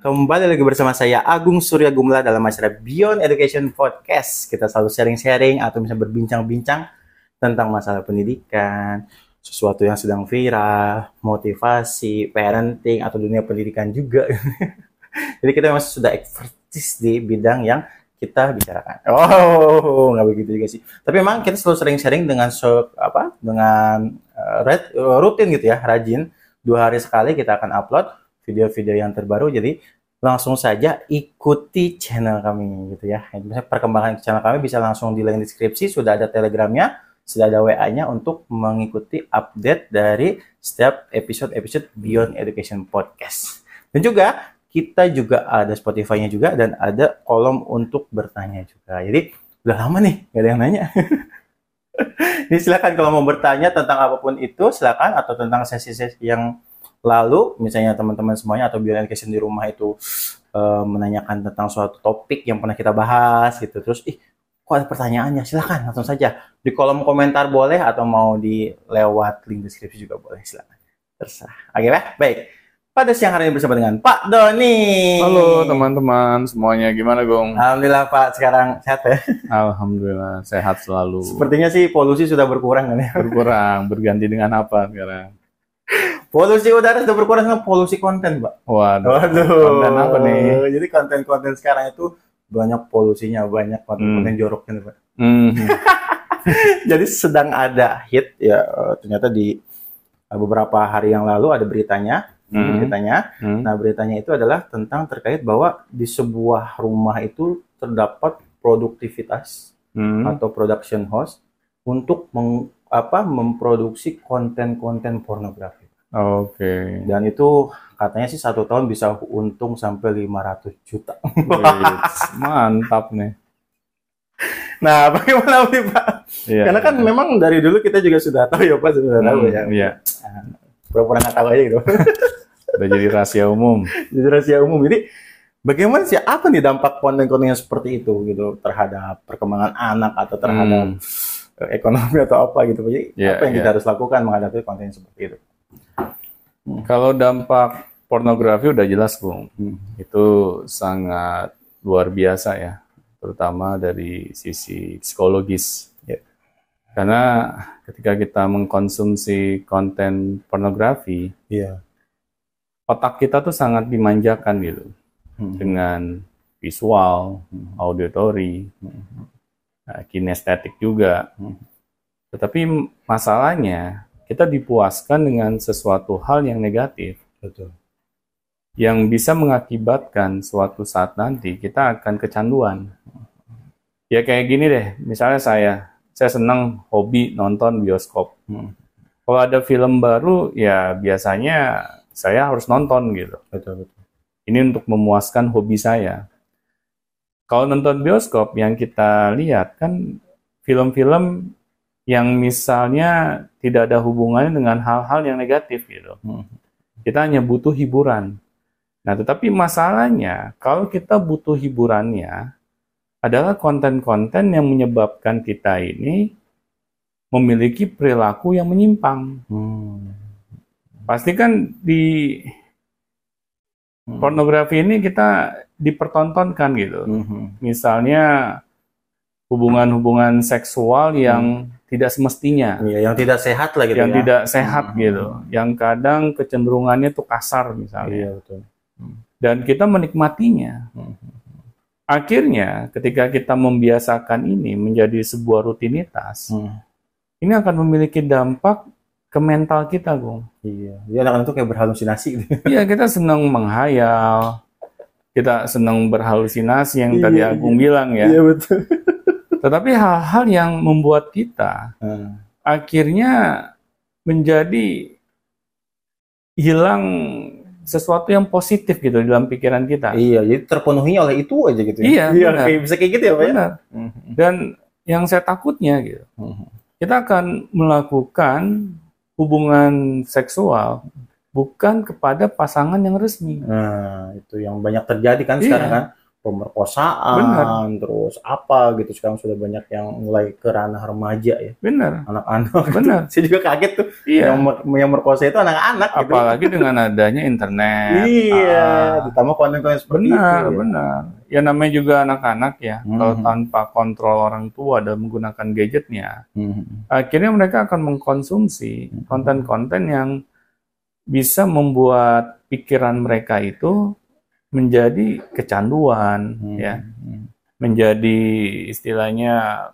Kembali lagi bersama saya Agung Surya Gumila dalam acara Beyond Education Podcast. Kita selalu sharing-sharing atau bisa berbincang-bincang tentang masalah pendidikan, sesuatu yang sedang viral, motivasi, parenting, atau dunia pendidikan juga. Jadi kita memang sudah expertise di bidang yang kita bicarakan. Oh, nggak begitu juga sih. Tapi memang kita selalu sharing-sharing dengan rutin gitu ya, rajin. 2 hari sekali kita akan upload video-video yang terbaru, jadi langsung saja ikuti channel kami gitu ya. Perkembangan channel kami bisa langsung di link deskripsi, sudah ada telegramnya, sudah ada WA-nya untuk mengikuti update dari setiap episode Beyond Education Podcast. Dan juga kita juga ada Spotify-nya juga, dan ada kolom untuk bertanya juga. Jadi udah lama nih gak ada yang nanya. Jadi silakan kalau mau bertanya tentang apapun itu silakan, atau tentang sesi-sesi yang lalu, misalnya teman-teman semuanya atau Beyond Education di rumah itu menanyakan tentang suatu topik yang pernah kita bahas gitu. Terus, kok ada pertanyaannya? Silakan langsung saja di kolom komentar boleh, atau mau di lewat link deskripsi juga boleh, silakan. Terserah. Oke lah, baik. Pada siang hari ini bersama dengan Pak Doni. Halo teman-teman semuanya, gimana Gong? Alhamdulillah Pak, sekarang sehat ya? Alhamdulillah, sehat selalu. Sepertinya sih polusi sudah berkurang kan ya? Berkurang, berganti dengan apa sekarang? Polusi udara sudah berkurang, sama polusi konten, Pak. Waduh. Konten apa nih? Jadi konten-konten sekarang itu banyak polusinya, banyak konten-konten joroknya, Pak. Jadi sedang ada hit ya, ternyata di beberapa hari yang lalu ada beritanya. Nah, beritanya itu adalah tentang terkait bahwa di sebuah rumah itu terdapat produktivitas atau production house untuk memproduksi konten-konten pornografi. Oke. Dan itu katanya sih 1 tahun bisa untung sampai 500 juta. Mantap nih. Nah, bagaimana Pak? Yeah. Karena kan memang dari dulu kita juga sudah tahu ya Pak, sudah tahu ya. Iya. Pura-pura nggak tahu aja gitu. Udah jadi rahasia umum. Jadi rahasia umum. Jadi bagaimana sih, apa nih dampak konten-konten yang seperti itu gitu terhadap perkembangan anak atau terhadap ekonomi atau apa gitu. Jadi apa yang kita harus lakukan menghadapi konten seperti itu? Kalau dampak pornografi udah jelas, Bung. Itu sangat luar biasa ya, terutama dari sisi psikologis. Yeah. Karena ketika kita mengkonsumsi konten pornografi, otak kita tuh sangat dimanjakan gitu dengan visual, auditory, kinestetik juga. Tetapi masalahnya, kita dipuaskan dengan sesuatu hal yang negatif. Betul. Yang bisa mengakibatkan suatu saat nanti kita akan kecanduan. Ya kayak gini deh, misalnya saya senang hobi nonton bioskop. Kalau ada film baru, ya biasanya saya harus nonton gitu. Betul, betul. Ini untuk memuaskan hobi saya. Kalau nonton bioskop yang kita lihat kan film-film yang misalnya tidak ada hubungannya dengan hal-hal yang negatif gitu. Kita hanya butuh hiburan. Nah, tetapi masalahnya kalau kita butuh hiburannya adalah konten-konten yang menyebabkan kita ini memiliki perilaku yang menyimpang. Pasti kan di pornografi ini kita dipertontonkan gitu. Misalnya hubungan-hubungan seksual yang tidak semestinya, yang tidak sehat lah gitu, yang tidak sehat gitu, yang kadang kecenderungannya tuh kasar misalnya. Iya, betul. Dan kita menikmatinya. Akhirnya ketika kita membiasakan ini menjadi sebuah rutinitas, ini akan memiliki dampak ke mental kita, Gung. Iya, ya anak-anak tuh kayak berhalusinasi gitu. Iya, kita senang menghayal, kita senang berhalusinasi yang tadi Agung bilang ya. Iya, betul. Tetapi hal-hal yang membuat kita akhirnya menjadi hilang sesuatu yang positif gitu dalam pikiran kita. Iya, jadi terpenuhi oleh itu aja gitu. Iya, ya, kayak bisa kayak gitu ya Pak ya. Dan yang saya takutnya gitu, kita akan melakukan hubungan seksual bukan kepada pasangan yang resmi. Nah, itu yang banyak terjadi kan sekarang kan. pemerkosaan, terus apa gitu. Sekarang sudah banyak yang mulai ke ranah remaja ya. Benar. Anak-anak. Benar. Saya juga kaget tuh. Iya. Yang merkosa itu anak-anak. Apalagi gitu. Dengan adanya internet. Iya. Terutama konten-konten seperti benar, itu. Benar. Ya namanya juga anak-anak ya. Kalau tanpa kontrol orang tua dan menggunakan gadgetnya, akhirnya mereka akan mengkonsumsi konten-konten yang bisa membuat pikiran mereka itu menjadi kecanduan, ya, menjadi istilahnya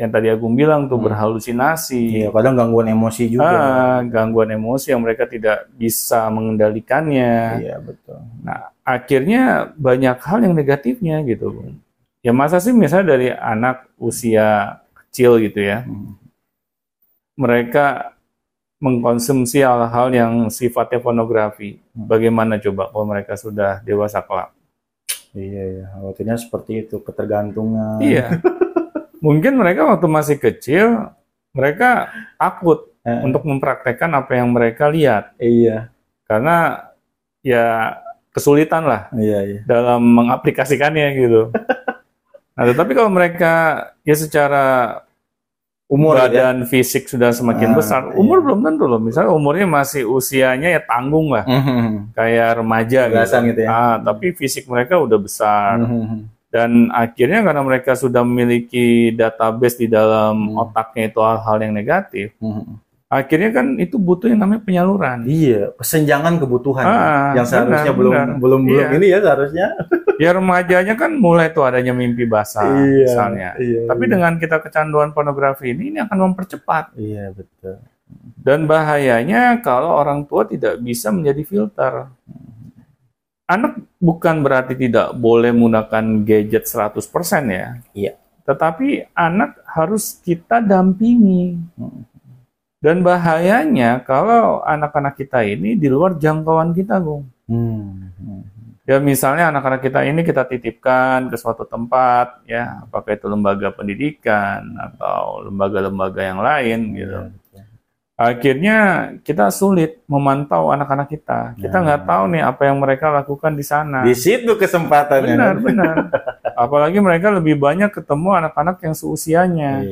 yang tadi Agung bilang tuh berhalusinasi. Iya, kadang gangguan emosi juga. Gangguan emosi yang mereka tidak bisa mengendalikannya. Iya betul. Nah, akhirnya banyak hal yang negatifnya gitu. Ya masa sih misalnya dari anak usia kecil gitu ya, mereka mengkonsumsi hal-hal yang sifatnya pornografi. Bagaimana coba kalau mereka sudah dewasa kelak? Iya, ya. Artinya seperti itu, ketergantungan. Iya. Mungkin mereka waktu masih kecil, mereka takut untuk mempraktekkan apa yang mereka lihat. Iya. Karena ya kesulitan lah dalam mengaplikasikannya gitu. Nah, tetapi kalau mereka ya secara umur badan fisik sudah semakin besar, umur belum tentu loh. Misalnya umurnya masih usianya ya tanggung lah, kayak remaja gitu ya. Tapi fisik mereka udah besar, dan akhirnya karena mereka sudah memiliki database di dalam otaknya itu hal-hal yang negatif, akhirnya kan itu butuh yang namanya penyaluran. Iya, kesenjangan kebutuhan yang seharusnya belum ini ya seharusnya. Ya remajanya kan mulai tuh adanya mimpi basah misalnya. Iya, tapi dengan kita kecanduan pornografi ini akan mempercepat. Iya betul. Dan bahayanya kalau orang tua tidak bisa menjadi filter. Anak bukan berarti tidak boleh menggunakan gadget 100% ya. Iya. Tetapi anak harus kita dampingi. Dan bahayanya kalau anak-anak kita ini di luar jangkauan kita, Gung. Ya misalnya anak-anak kita ini kita titipkan ke suatu tempat, ya apakah itu lembaga pendidikan atau lembaga-lembaga yang lain gitu. Akhirnya kita sulit memantau anak-anak kita. Kita nggak tahu nih apa yang mereka lakukan di sana. Di situ kesempatannya. Benar. Apalagi mereka lebih banyak ketemu anak-anak yang seusianya,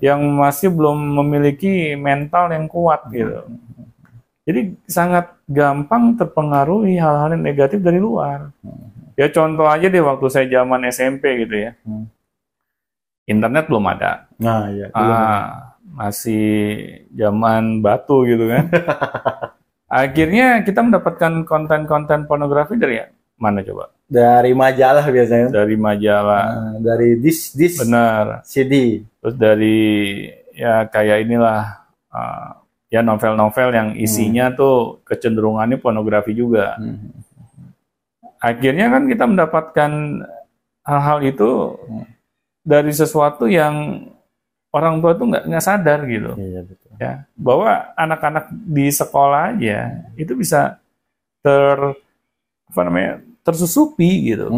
yang masih belum memiliki mental yang kuat gitu. Jadi sangat gampang terpengaruhi hal-hal yang negatif dari luar. Ya contoh aja deh waktu saya zaman SMP gitu ya. Internet belum ada. Nah, iya, masih zaman batu gitu kan. Akhirnya kita mendapatkan konten-konten pornografi dari mana coba? Dari majalah biasanya. Dari majalah. Dari disk. Benar. CD. Terus dari ya kayak inilah. Ya novel-novel yang isinya tuh kecenderungannya pornografi juga. Akhirnya kan kita mendapatkan hal-hal itu dari sesuatu yang orang tua tuh nggak sadar gitu. Iya, betul. Ya, bahwa anak-anak di sekolah aja itu bisa tersusupi gitu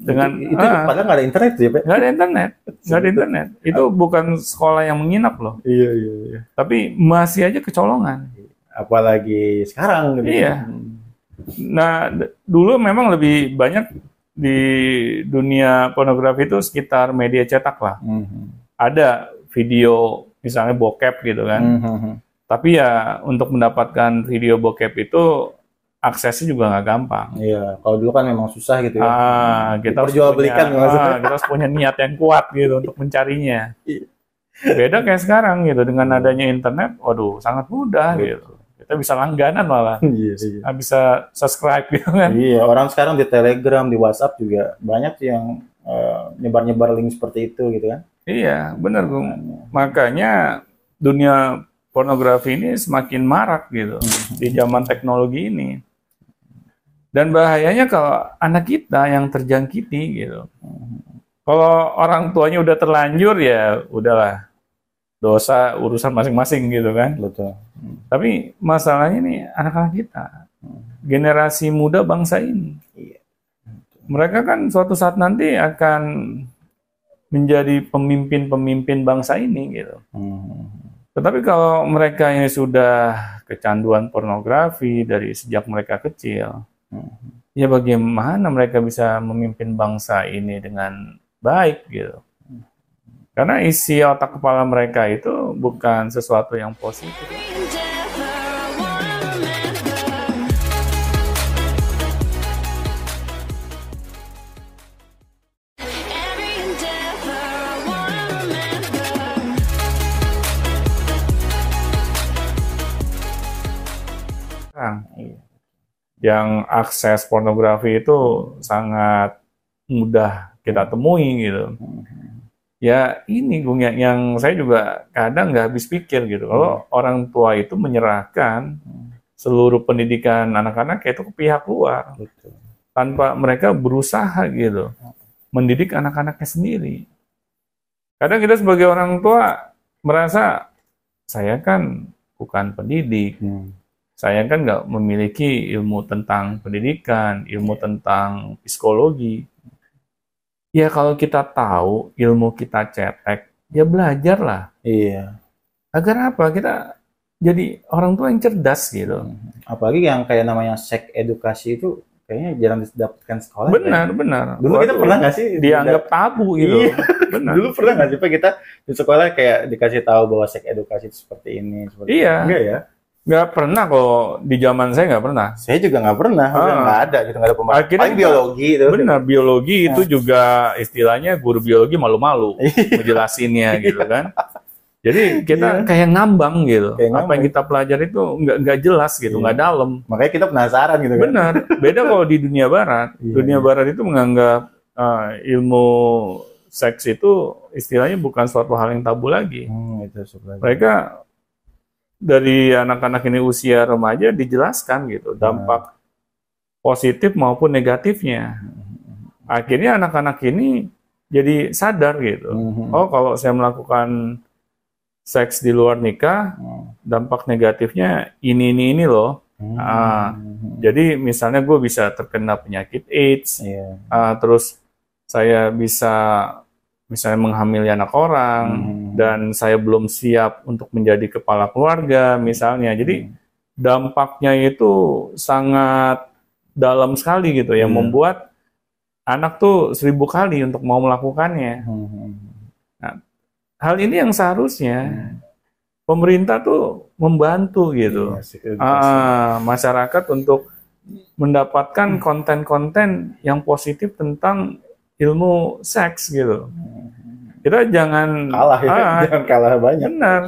dengan itu padahal nggak ada internet ya Pak. Nggak ada internet itu bukan sekolah yang menginap loh. Iya tapi masih aja kecolongan apalagi sekarang gitu. Iya. Nah dulu memang lebih banyak di dunia pornografi itu sekitar media cetak lah. Ada video misalnya bokep gitu kan. Tapi ya untuk mendapatkan video bokep itu aksesnya juga nggak gampang. Iya, kalau dulu kan memang susah gitu ya. Kita harus punya niat yang kuat gitu untuk mencarinya. Beda kayak sekarang gitu dengan adanya internet, waduh sangat mudah gitu. Kita bisa langganan malah. Iya. Bisa subscribe gitu kan. Iya, orang sekarang di Telegram, di WhatsApp juga banyak yang nyebar-nyebar link seperti itu gitu kan. Iya, benar Bung. Makanya dunia pornografi ini semakin marak gitu di zaman teknologi ini. Dan bahayanya kalau anak kita yang terjangkiti gitu. Kalau orang tuanya udah terlanjur ya udahlah. Dosa urusan masing-masing gitu kan. Betul. Tapi masalahnya nih anak-anak kita. Generasi muda bangsa ini. Mereka kan suatu saat nanti akan menjadi pemimpin-pemimpin bangsa ini gitu. Tetapi kalau mereka ini sudah kecanduan pornografi dari sejak mereka kecil, ya bagaimana mereka bisa memimpin bangsa ini dengan baik gitu. Karena isi otak kepala mereka itu bukan sesuatu yang positif. Yang akses pornografi itu sangat mudah kita temui gitu. Ya ini Gung yang saya juga kadang nggak habis pikir gitu. Kalau orang tua itu menyerahkan seluruh pendidikan anak-anak itu ke pihak luar. Betul. Tanpa mereka berusaha gitu mendidik anak-anaknya sendiri. Kadang kita sebagai orang tua merasa saya kan bukan pendidik. Saya kan nggak memiliki ilmu tentang pendidikan, ilmu tentang psikologi. Ya kalau kita tahu ilmu kita cetek, ya belajarlah. Iya. Agar apa? Kita jadi orang tua yang cerdas gitu. Apalagi yang kayak namanya seks edukasi itu kayaknya jarang didapatkan sekolah. Benar. Dulu kita pernah nggak sih? Dianggap tabu gitu. Iya. Benar. Dulu pernah nggak sih Pak kita di sekolah kayak dikasih tahu bahwa seks edukasi itu seperti ini? Seperti iya. Enggak ya? Nggak pernah kok, di zaman saya nggak pernah. Saya juga nggak pernah, nggak ada gitu, nggak ada pembahasan. Akhirnya biologi itu. Benar, biologi itu juga istilahnya guru biologi malu-malu menjelasinnya gitu kan. Jadi kita kayak ngambang gitu. Kayak ngambang. Apa yang kita pelajari itu nggak jelas gitu, nggak dalam. Makanya kita penasaran gitu kan. Benar, beda kalau di dunia barat. Dunia barat itu menganggap ilmu seks itu istilahnya bukan suatu hal yang tabu lagi. Itu mereka dari anak-anak ini usia remaja dijelaskan gitu dampak positif maupun negatifnya. Akhirnya anak-anak ini jadi sadar gitu. Oh kalau saya melakukan seks di luar nikah, dampak negatifnya ini loh. Jadi misalnya gue bisa terkena penyakit AIDS, terus saya bisa misalnya menghamili anak orang, dan saya belum siap untuk menjadi kepala keluarga misalnya. Jadi dampaknya itu sangat dalam sekali gitu, yang membuat anak tuh 1000 kali untuk mau melakukannya. Nah, hal ini yang seharusnya pemerintah tuh membantu gitu, masyarakat untuk mendapatkan konten-konten yang positif tentang ilmu seks gitu. Kita jangan kalah, jangan kalah banyak. Benar.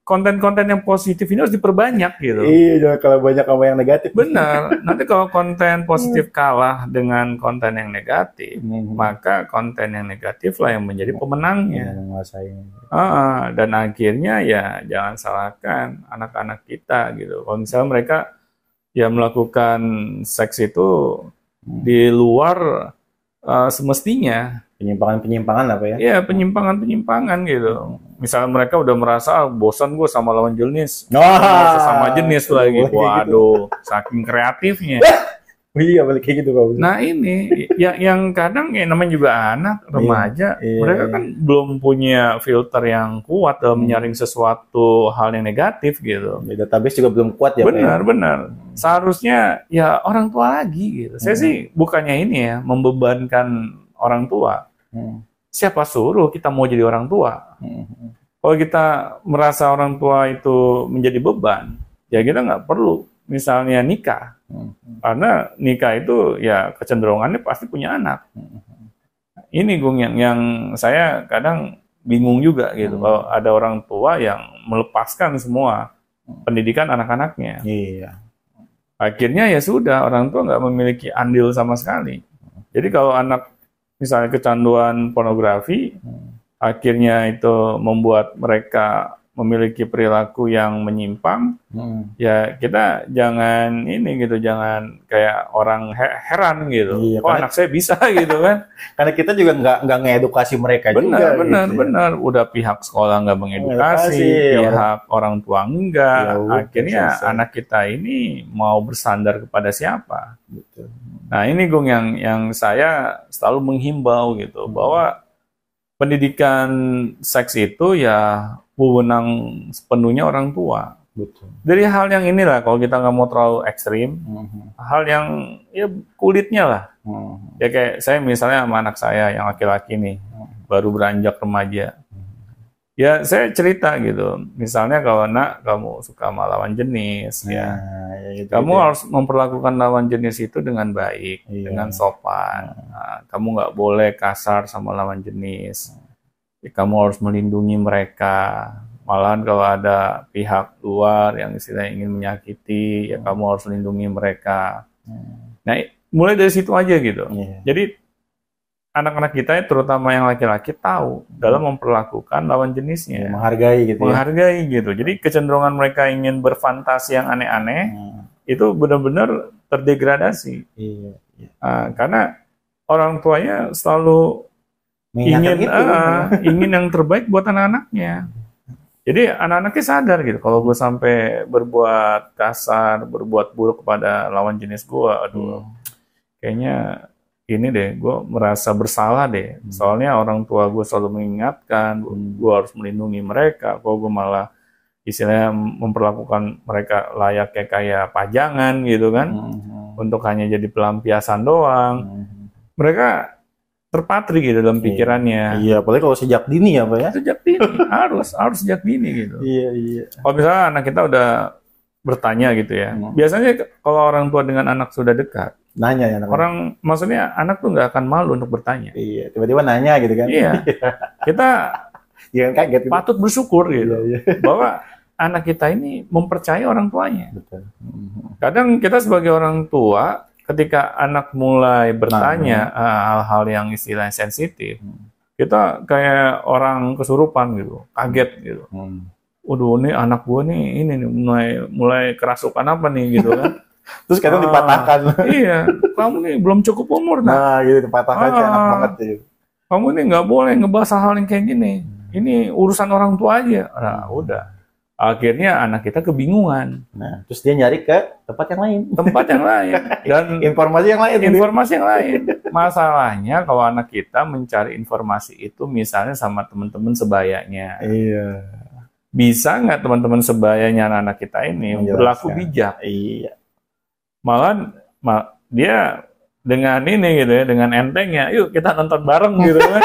Konten-konten yang positif ini harus diperbanyak gitu. Iya, jangan kalah banyak sama yang negatif. Benar. Nanti kalau konten positif kalah dengan konten yang negatif, maka konten yang negatif lah yang menjadi pemenangnya. Dan akhirnya ya jangan salahkan anak-anak kita gitu. Kalau misalnya mereka ya melakukan seks itu di luar semestinya. Penyimpangan-penyimpangan apa ya? Iya, penyimpangan-penyimpangan gitu. Misalnya mereka udah merasa bosan gue sama lawan jenis, sesama jenis lagi. Waduh, gitu. Saking kreatifnya. Iya, balik kayak gitu Pak. Nah ini, yang kadang ya, namanya juga anak, remaja, mereka kan belum punya filter yang kuat dalam menyaring sesuatu hal yang negatif gitu. Database juga belum kuat ya. Benar. Seharusnya ya orang tua lagi gitu. Saya sih bukannya ini ya membebankan orang tua. Siapa suruh kita mau jadi orang tua? Kalau kita merasa orang tua itu menjadi beban, ya kita nggak perlu misalnya nikah. Karena nikah itu ya kecenderungannya pasti punya anak. Ini Gung yang saya kadang bingung juga gitu. Kalau ada orang tua yang melepaskan semua pendidikan anak-anaknya. Iya. Akhirnya ya sudah, orang tua nggak memiliki andil sama sekali. Jadi kalau anak misalnya kecanduan pornografi, akhirnya itu membuat mereka memiliki perilaku yang menyimpang, ya kita jangan ini gitu, jangan kayak orang heran gitu. Iya, oh anak saya bisa gitu kan? Karena kita juga nggak ngedukasi mereka juga. Benar. Udah pihak sekolah nggak mengedukasi, pihak orang tua enggak. Ya, akhirnya anak kita ini mau bersandar kepada siapa? Gitu. Nah ini Gung yang saya selalu menghimbau gitu bahwa pendidikan seks itu ya wewenang sepenuhnya orang tua. Betul. Dari hal yang inilah, kalau kita nggak mau terlalu ekstrim, hal yang ya kulitnya lah. Ya kayak saya misalnya sama anak saya yang laki-laki nih, baru beranjak remaja. Ya saya cerita gitu, misalnya kalau nak kamu suka sama lawan jenis, ya gitu, kamu harus memperlakukan lawan jenis itu dengan baik, dengan sopan. Nah, kamu nggak boleh kasar sama lawan jenis. Ya, kamu harus melindungi mereka. Malahan kalau ada pihak luar yang istilahnya ingin menyakiti, ya kamu harus lindungi mereka. Nah, mulai dari situ aja gitu. Jadi anak-anak kita, terutama yang laki-laki, tahu dalam memperlakukan lawan jenisnya. Menghargai gitu. Menghargai ya? Gitu. Jadi kecenderungan mereka ingin berfantasi yang aneh-aneh, itu benar-benar terdegradasi. Iya. Karena orang tuanya selalu ingin yang terbaik buat anak-anaknya. Jadi anak-anaknya sadar gitu. Kalau gue sampai berbuat kasar, berbuat buruk kepada lawan jenis gue, aduh, kayaknya ini deh, gue merasa bersalah deh. Soalnya orang tua gue selalu mengingatkan, gue harus melindungi mereka. Kalau gue malah istilahnya memperlakukan mereka layaknya kayak pajangan gitu kan, untuk hanya jadi pelampiasan doang. Mereka terpatri gitu dalam pikirannya. Iya, apalagi kalau sejak dini ya Pak ya. Sejak dini, harus sejak dini gitu. Iya. Kalau misalnya anak kita udah bertanya gitu ya, biasanya kalau orang tua dengan anak sudah dekat, nanya ya. Orang maksudnya anak tuh nggak akan malu untuk bertanya. Iya, tiba-tiba nanya gitu kan. Iya. Kita jangan kaget. Gitu. Patut bersyukur gitu bahwa anak kita ini mempercayai orang tuanya. Betul. Kadang kita sebagai orang tua ketika anak mulai bertanya hal-hal yang istilahnya sensitif, kita kayak orang kesurupan gitu, kaget gitu. Waduh, ini anak gua nih ini mulai kerasukan apa nih gitu kan. Terus kadang dipatahkan. Iya, kamu nih belum cukup umur. Nah gitu dipatahkan enak banget gitu. Kamu nih nggak boleh ngebahas hal yang kayak gini. Ini urusan orang tua aja. Nah, udah. Akhirnya anak kita kebingungan. Nah, terus dia nyari ke tempat yang lain. Tempat yang lain dan informasi yang lain. Informasi yang lain. Masalahnya kalau anak kita mencari informasi itu misalnya sama teman-teman sebayanya. Iya. Bisa nggak teman-teman sebayanya anak kita ini berlaku bijak? Iya. Malah dia dengan ini gitu ya, dengan entengnya, yuk kita nonton bareng gitu kan.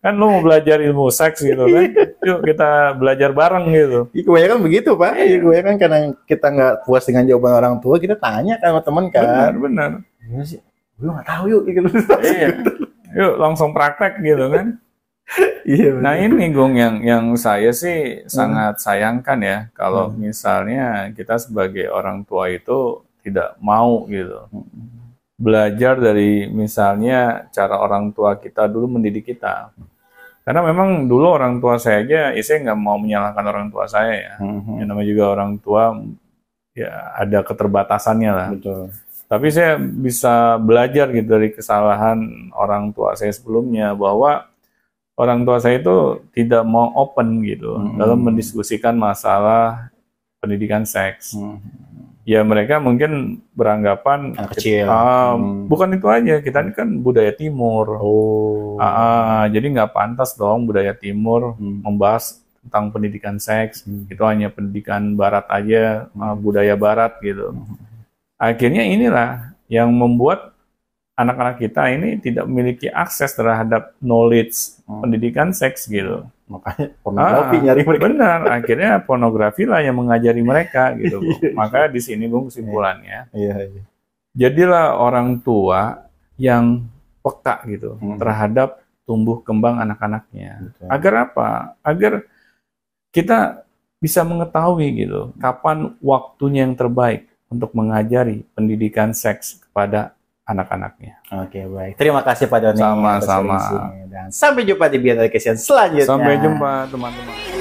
Kan lu mau belajar ilmu seks gitu kan, yuk kita belajar bareng gitu. Ya, kebanyakan begitu Pak, ya kebanyakan karena kita nggak puas dengan jawaban orang tua, kita tanya sama teman kan. Benar. Iya sih, gue nggak tahu yuk. Yuk langsung praktek gitu kan. Iya. Nah ini Gong yang saya sih sangat sayangkan ya, kalau misalnya kita sebagai orang tua itu tidak mau gitu belajar dari misalnya cara orang tua kita dulu mendidik kita. Karena memang dulu orang tua saya aja, saya nggak mau menyalahkan orang tua saya ya. Yang namanya juga orang tua ya ada keterbatasannya lah. Betul. Tapi saya bisa belajar gitu dari kesalahan orang tua saya sebelumnya, bahwa orang tua saya itu tidak mau open gitu dalam mendiskusikan masalah pendidikan seks. Ya mereka mungkin beranggapan kecil. Bukan itu aja, kita ini kan budaya timur. Jadi nggak pantas dong budaya timur membahas tentang pendidikan seks. Itu hanya pendidikan barat aja, budaya barat gitu. Akhirnya inilah yang membuat anak-anak kita ini tidak memiliki akses terhadap knowledge pendidikan seks gitu. Makanya pornografi nyari mereka. Benar, akhirnya pornografi lah yang mengajari mereka gitu. Maka di sini Bung kesimpulannya. Iya. Jadilah orang tua yang peka gitu terhadap tumbuh kembang anak-anaknya. Betul. Agar apa? Agar kita bisa mengetahui gitu kapan waktunya yang terbaik untuk mengajari pendidikan seks kepada anak-anaknya. Oke, baik. Terima kasih Pak Doni. Sama-sama. Dan sampai jumpa di Beyond Education selanjutnya. Sampai jumpa teman-teman.